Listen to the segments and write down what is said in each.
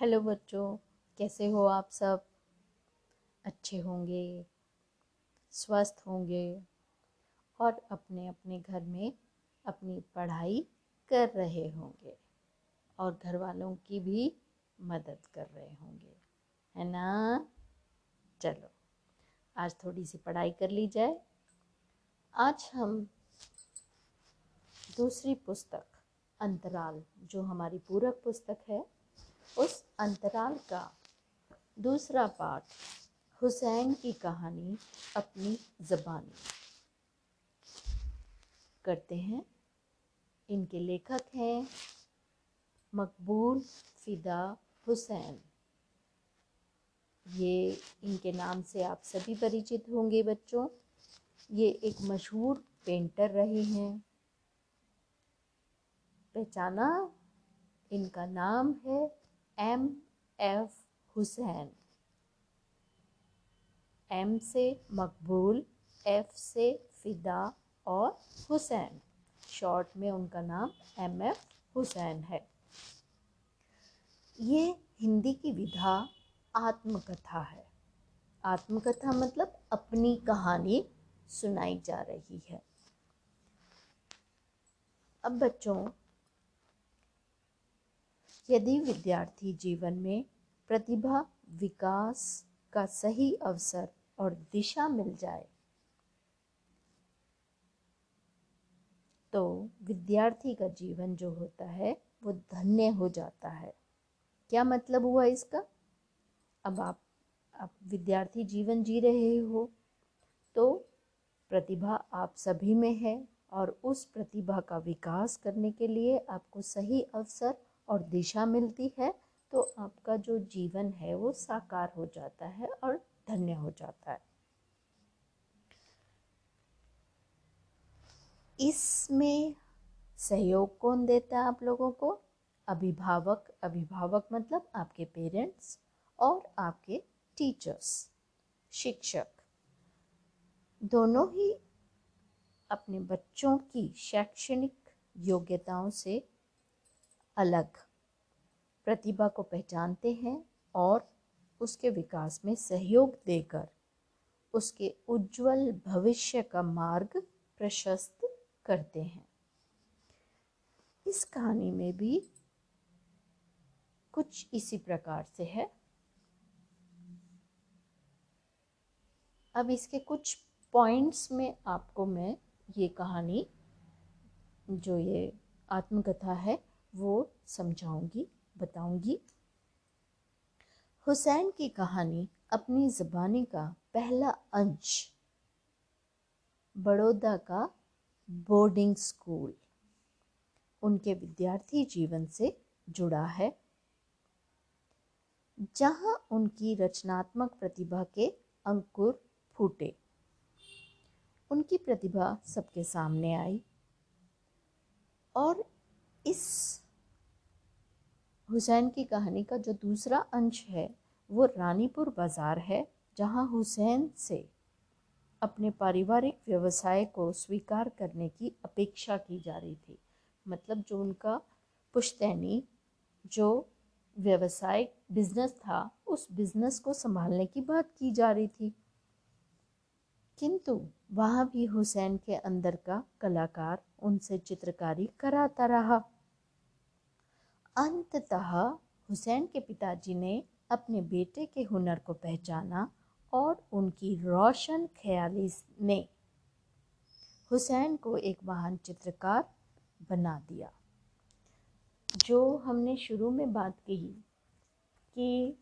Hello बच्चों, कैसे हो आप सब? अच्छे होंगे, स्वस्थ होंगे और अपने अपने घर में अपनी पढ़ाई कर रहे होंगे और घर वालों की भी मदद कर रहे होंगे, है ना? चलो आज थोड़ी सी पढ़ाई कर ली जाए। आज हम दूसरी पुस्तक अंतराल, जो हमारी पूरक पुस्तक है, उस अंतराल का दूसरा पार्ट हुसैन की कहानी अपनी ज़बानी करते हैं। इनके लेखक हैं मक़बूल फिदा हुसैन। ये इनके नाम से आप सभी परिचित होंगे बच्चों। ये एक मशहूर पेंटर रहे हैं। पहचाना? इनका नाम है M.F. हुसैन। M से मक़बूल, F से फिदा और हुसैन, शॉर्ट में उनका नाम M.F. हुसैन है। ये हिंदी की विधा आत्मकथा है। आत्मकथा मतलब अपनी कहानी सुनाई जा रही है। अब बच्चों, यदि विद्यार्थी जीवन में प्रतिभा विकास का सही अवसर और दिशा मिल जाए तो विद्यार्थी का जीवन जो होता है वो धन्य हो जाता है। क्या मतलब हुआ इसका? अब आप विद्यार्थी जीवन जी रहे हो तो प्रतिभा आप सभी में है और उस प्रतिभा का विकास करने के लिए आपको सही अवसर और दिशा मिलती है तो आपका जो जीवन है वो साकार हो जाता है और धन्य हो जाता है। इसमें सहयोग कौन देता है आप लोगों को? अभिभावक। अभिभावक मतलब आपके पेरेंट्स और आपके टीचर्स, शिक्षक। दोनों ही अपने बच्चों की शैक्षणिक योग्यताओं से अलग प्रतिभा को पहचानते हैं और उसके विकास में सहयोग देकर उसके उज्जवल भविष्य का मार्ग प्रशस्त करते हैं। इस कहानी में भी कुछ इसी प्रकार से है। अब इसके कुछ पॉइंट्स में आपको मैं ये कहानी, जो ये आत्मकथा है, वो समझाऊंगी, बताऊंगी। हुसैन की कहानी अपनी ज़बानी का पहला अंश बड़ौदा का बोर्डिंग स्कूल उनके विद्यार्थी जीवन से जुड़ा है, जहां उनकी रचनात्मक प्रतिभा के अंकुर फूटे। उनकी प्रतिभा सबके सामने आई और इस हुसैन की कहानी का जो दूसरा अंश है वो रानीपुर बाज़ार है, जहां हुसैन से अपने पारिवारिक व्यवसाय को स्वीकार करने की अपेक्षा की जा रही थी। मतलब जो उनका पुश्तैनी जो व्यवसाय बिजनेस था, उस बिजनेस को संभालने की बात की जा रही थी, किंतु वहाँ भी हुसैन के अंदर का कलाकार उनसे चित्रकारी कराता रहा। अंततः हुसैन के पिताजी ने अपने बेटे के हुनर को पहचाना और उनकी रोशन ख्याली ने हुसैन को एक महान चित्रकार बना दिया। जो हमने शुरू में बात कही कि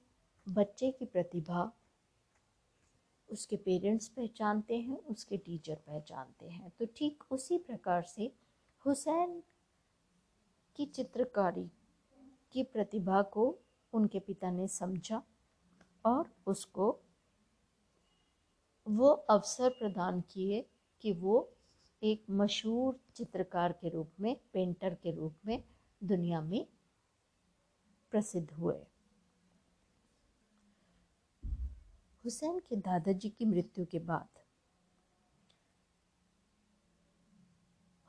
बच्चे की प्रतिभा उसके पेरेंट्स पहचानते हैं, उसके टीचर पहचानते हैं, तो ठीक उसी प्रकार से हुसैन की चित्रकारी की प्रतिभा को उनके पिता ने समझा और उसको वो अवसर प्रदान किए कि वो एक मशहूर चित्रकार के रूप में, पेंटर के रूप में दुनिया में प्रसिद्ध हुए। हुसैन के दादाजी की मृत्यु के बाद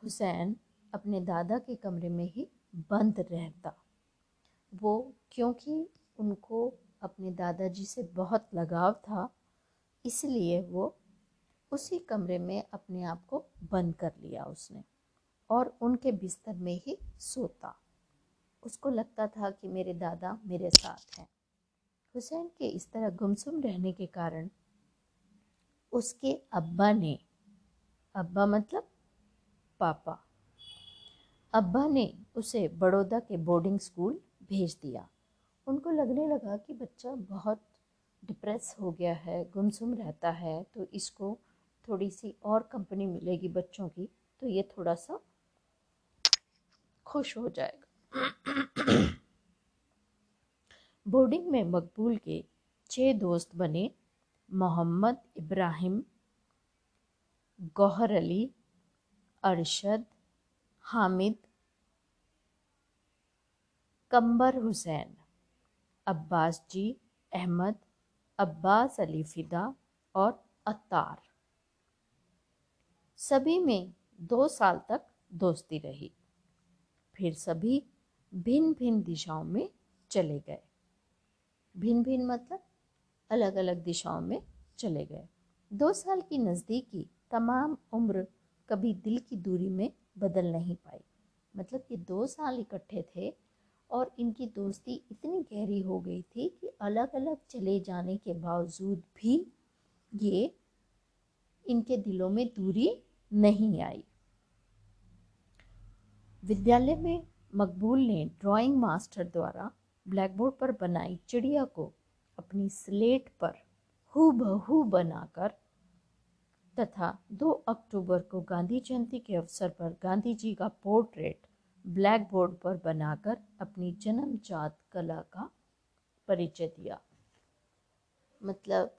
हुसैन अपने दादा के कमरे में ही बंद रहता। वो क्योंकि उनको अपने दादाजी से बहुत लगाव था, इसलिए वो उसी कमरे में अपने आप को बंद कर लिया उसने और उनके बिस्तर में ही सोता। उसको लगता था कि मेरे दादा मेरे साथ हैं। हुसैन के इस तरह गुमसुम रहने के कारण उसके अब्बा ने, अब्बा मतलब पापा, अब्बा ने उसे बड़ौदा के बोर्डिंग स्कूल भेज दिया। उनको लगने लगा कि बच्चा बहुत डिप्रेस हो गया है, गुमसुम रहता है, तो इसको थोड़ी सी और कंपनी मिलेगी बच्चों की तो ये थोड़ा सा खुश हो जाएगा। बोर्डिंग में मक़बूल के 6 दोस्त बने, मोहम्मद इब्राहिम, गहर अली, अरशद हामिद, कंबर हुसैन, अब्बास जी अहमद, अब्बास अली फिदा और अतार। सभी में 2 साल तक दोस्ती रही, फिर सभी भिन्न भिन्न दिशाओं में चले गए। भिन्न भिन्न मतलब अलग अलग दिशाओं में चले गए। 2 साल की नज़दीकी तमाम उम्र कभी दिल की दूरी में बदल नहीं पाई। मतलब कि 2 साल इकट्ठे थे और इनकी दोस्ती इतनी गहरी हो गई थी कि अलग अलग चले जाने के बावजूद भी ये इनके दिलों में दूरी नहीं आई। विद्यालय में मक़बूल ने ड्राइंग मास्टर द्वारा ब्लैकबोर्ड पर बनाई चिड़िया को अपनी स्लेट पर हूबहू बनाकर तथा 2 अक्टूबर को गांधी जयंती के अवसर पर गांधी जी का पोर्ट्रेट ब्लैकबोर्ड पर बनाकर अपनी जन्मजात कला का परिचय दिया। मतलब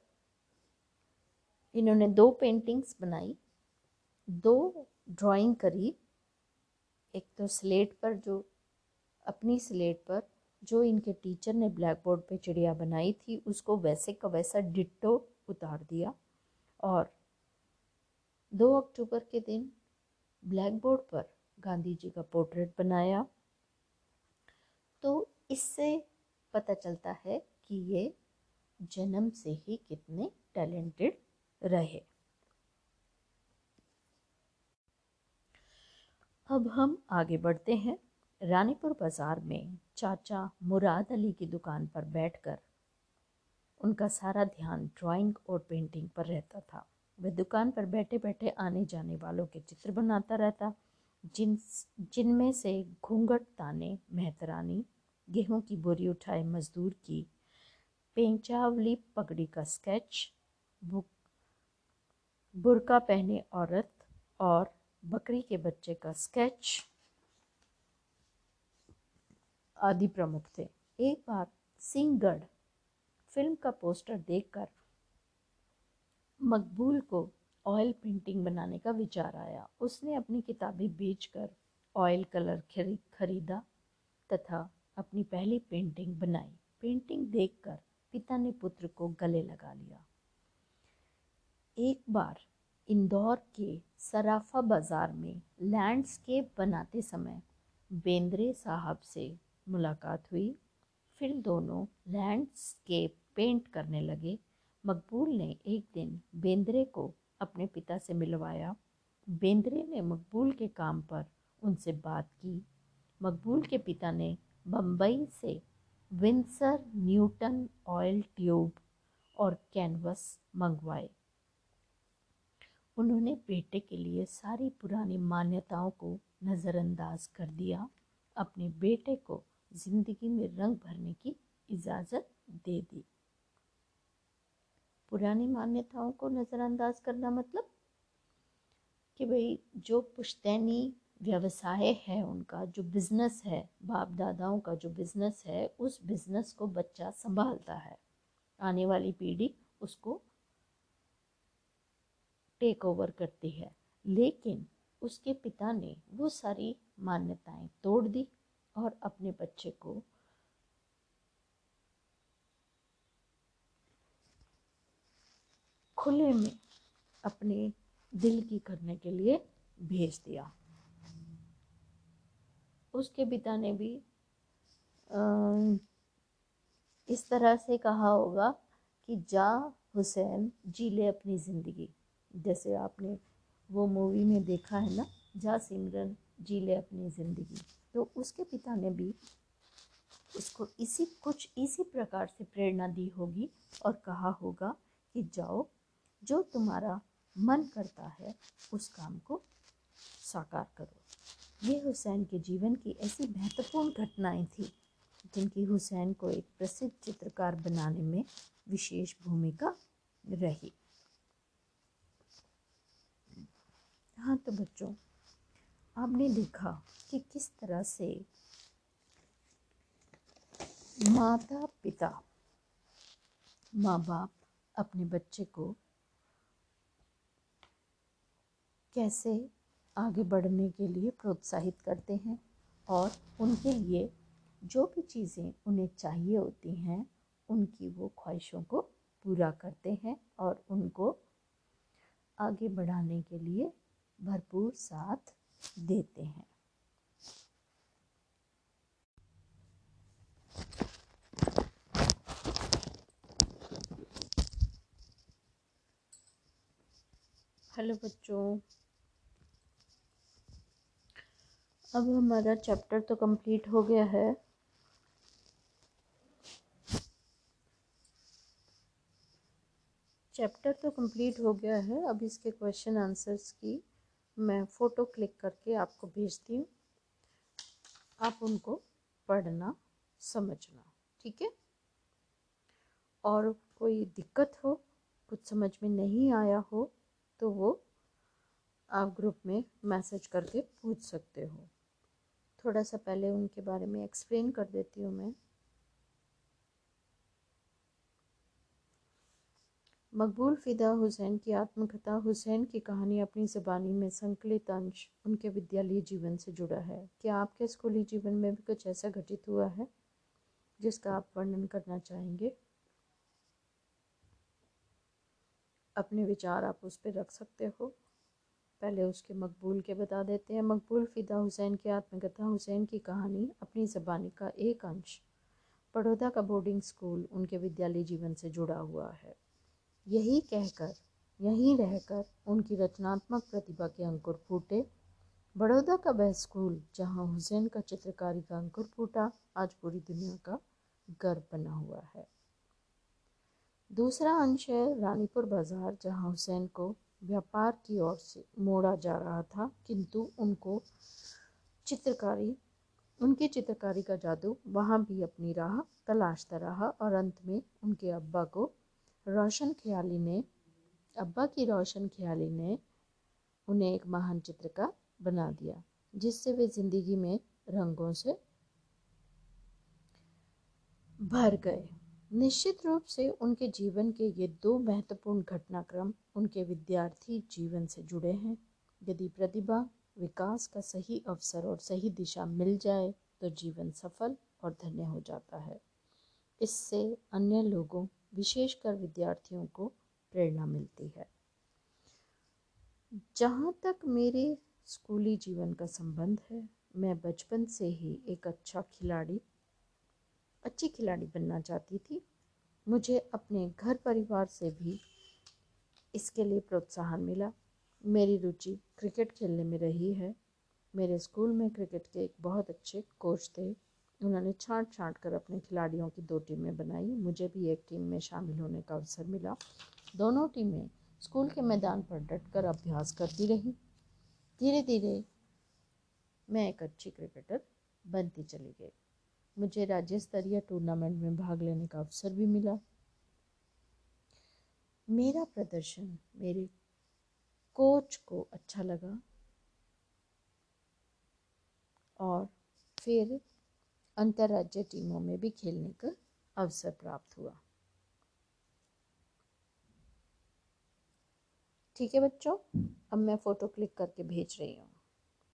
इन्होंने 2 पेंटिंग्स बनाई, 2 ड्राइंग करी, एक तो स्लेट पर जो अपनी स्लेट पर जो इनके टीचर ने ब्लैक बोर्ड पे चिड़िया बनाई थी उसको वैसे का वैसा डिट्टो उतार दिया, और 2 अक्टूबर के दिन ब्लैक बोर्ड पर गांधी जी का पोर्ट्रेट बनाया। तो इससे पता चलता है कि ये जन्म से ही कितने टैलेंटेड रहे। अब हम आगे बढ़ते हैं। रानीपुर बाज़ार में चाचा मुराद अली की दुकान पर बैठकर उनका सारा ध्यान ड्राइंग और पेंटिंग पर रहता था। वह दुकान पर बैठे बैठे आने जाने वालों के चित्र बनाता रहता, जिनमें से घूंघट ताने मेहतरानी, गेहूं की बोरी उठाए मजदूर की, पेंचावली पगड़ी का स्केच, बुर्का पहने औरत और बकरी के बच्चे का स्केच आदि प्रमुख थे। एक बार सिंहगढ़ फिल्म का पोस्टर देखकर मक़बूल को ऑयल पेंटिंग बनाने का विचार आया। उसने अपनी किताबें बेचकर ऑयल कलर खरीदा तथा अपनी पहली पेंटिंग बनाई। पेंटिंग देखकर पिता ने पुत्र को गले लगा लिया। एक बार इंदौर के सराफा बाज़ार में लैंडस्केप बनाते समय बेंद्रे साहब से मुलाकात हुई, फिर दोनों लैंडस्केप पेंट करने लगे। मक़बूल ने एक दिन बेंद्रे को अपने पिता से मिलवाया। बेंद्रे ने मक़बूल के काम पर उनसे बात की। मक़बूल के पिता ने बम्बई से विंसर न्यूटन ऑयल ट्यूब और कैनवस मंगवाए। उन्होंने बेटे के लिए सारी पुरानी मान्यताओं को नज़रअंदाज कर दिया, अपने बेटे को ज़िंदगी में रंग भरने की इजाज़त दे दी। पुरानी मान्यताओं को नज़रअंदाज करना मतलब कि भाई जो पुश्तैनी व्यवसाय है उनका, जो बिज़नेस है, बाप दादाओं का जो बिज़नेस है, उस बिज़नेस को बच्चा संभालता है, आने वाली पीढ़ी उसको टेक ओवर करती है। लेकिन उसके पिता ने वो सारी मान्यताएं तोड़ दी और अपने बच्चे को खुले में अपने दिल की करने के लिए भेज दिया। उसके पिता ने भी इस तरह से कहा होगा कि जा हुसैन जी ले अपनी ज़िंदगी, जैसे आपने वो मूवी में देखा है ना, जा सिमरन जी ले अपनी ज़िंदगी। तो उसके पिता ने भी उसको इसी प्रकार से प्रेरणा दी होगी और कहा होगा कि जाओ, जो तुम्हारा मन करता है उस काम को साकार करो। ये हुसैन के जीवन की ऐसी महत्वपूर्ण घटनाएं थी जिनकी हुसैन को एक प्रसिद्ध चित्रकार बनाने में विशेष भूमिका रही। हाँ तो बच्चों, आपने देखा कि किस तरह से माता पिता, माँ बाप अपने बच्चे को कैसे आगे बढ़ने के लिए प्रोत्साहित करते हैं और उनके लिए जो भी चीज़ें उन्हें चाहिए होती हैं उनकी वो ख्वाहिशों को पूरा करते हैं और उनको आगे बढ़ाने के लिए भरपूर साथ देते हैं। हेलो बच्चों, अब हमारा चैप्टर तो कंप्लीट हो गया है। अब इसके क्वेश्चन आंसर्स की मैं फ़ोटो क्लिक करके आपको भेजती हूँ, आप उनको पढ़ना समझना, ठीक है। और कोई दिक्कत हो, कुछ समझ में नहीं आया हो तो वो आप ग्रुप में मैसेज करके पूछ सकते हो। थोड़ा सा पहले उनके बारे में एक्सप्लेन कर देती हूँ मैं। मक़बूल फिदा हुसैन की आत्मकथा। हुसैन की कहानी अपनी ज़बानी में संकलित अंश उनके विद्यालयी जीवन से जुड़ा है। क्या आपके स्कूली जीवन में भी कुछ ऐसा घटित हुआ है जिसका आप वर्णन करना चाहेंगे? अपने विचार आप उस पर रख सकते हो। पहले उसके मक़बूल के बता देते हैं। मक़बूल फिदा हुसैन की आत्मकथा। हुसैन की कहानी अपनी ज़बानी का एक अंश बड़ौदा का बोर्डिंग स्कूल उनके विद्यालयी जीवन से जुड़ा हुआ है। यहीं रहकर उनकी रचनात्मक प्रतिभा के अंकुर फूटे। बड़ौदा का वह स्कूल जहां हुसैन का चित्रकारी का अंकुर फूटा, आज पूरी दुनिया का गर्व बना हुआ है। दूसरा अंश है रानीपुर बाजार, जहां हुसैन को व्यापार की ओर से मोड़ा जा रहा था, किंतु उनकी चित्रकारी का जादू वहां भी अपनी राह तलाशता रहा और अंत में उनके अब्बा की रोशन ख्याली ने उन्हें एक महान चित्रकार बना दिया, जिससे वे जिंदगी में रंगों से भर गए। निश्चित रूप से उनके जीवन के ये दो महत्वपूर्ण घटनाक्रम उनके विद्यार्थी जीवन से जुड़े हैं। यदि प्रतिभा विकास का सही अवसर और सही दिशा मिल जाए तो जीवन सफल और धन्य हो जाता है। इससे अन्य लोगों, विशेषकर विद्यार्थियों को प्रेरणा मिलती है। जहाँ तक मेरे स्कूली जीवन का संबंध है, मैं बचपन से ही एक अच्छी खिलाड़ी बनना चाहती थी। मुझे अपने घर परिवार से भी इसके लिए प्रोत्साहन मिला। मेरी रुचि क्रिकेट खेलने में रही है। मेरे स्कूल में क्रिकेट के एक बहुत अच्छे कोच थे। उन्होंने छांट कर अपने खिलाड़ियों की दो टीमें बनाई। मुझे भी एक टीम में शामिल होने का अवसर मिला। दोनों टीमें स्कूल के मैदान पर डटकर अभ्यास करती रहीं। धीरे धीरे मैं एक अच्छी क्रिकेटर बनती चली गई। मुझे राज्य स्तरीय टूर्नामेंट में भाग लेने का अवसर भी मिला। मेरा प्रदर्शन मेरे कोच को अच्छा लगा और फिर अंतर्राज्यीय टीमों में भी खेलने का अवसर प्राप्त हुआ। ठीक है बच्चों, अब मैं फ़ोटो क्लिक करके भेज रही हूँ।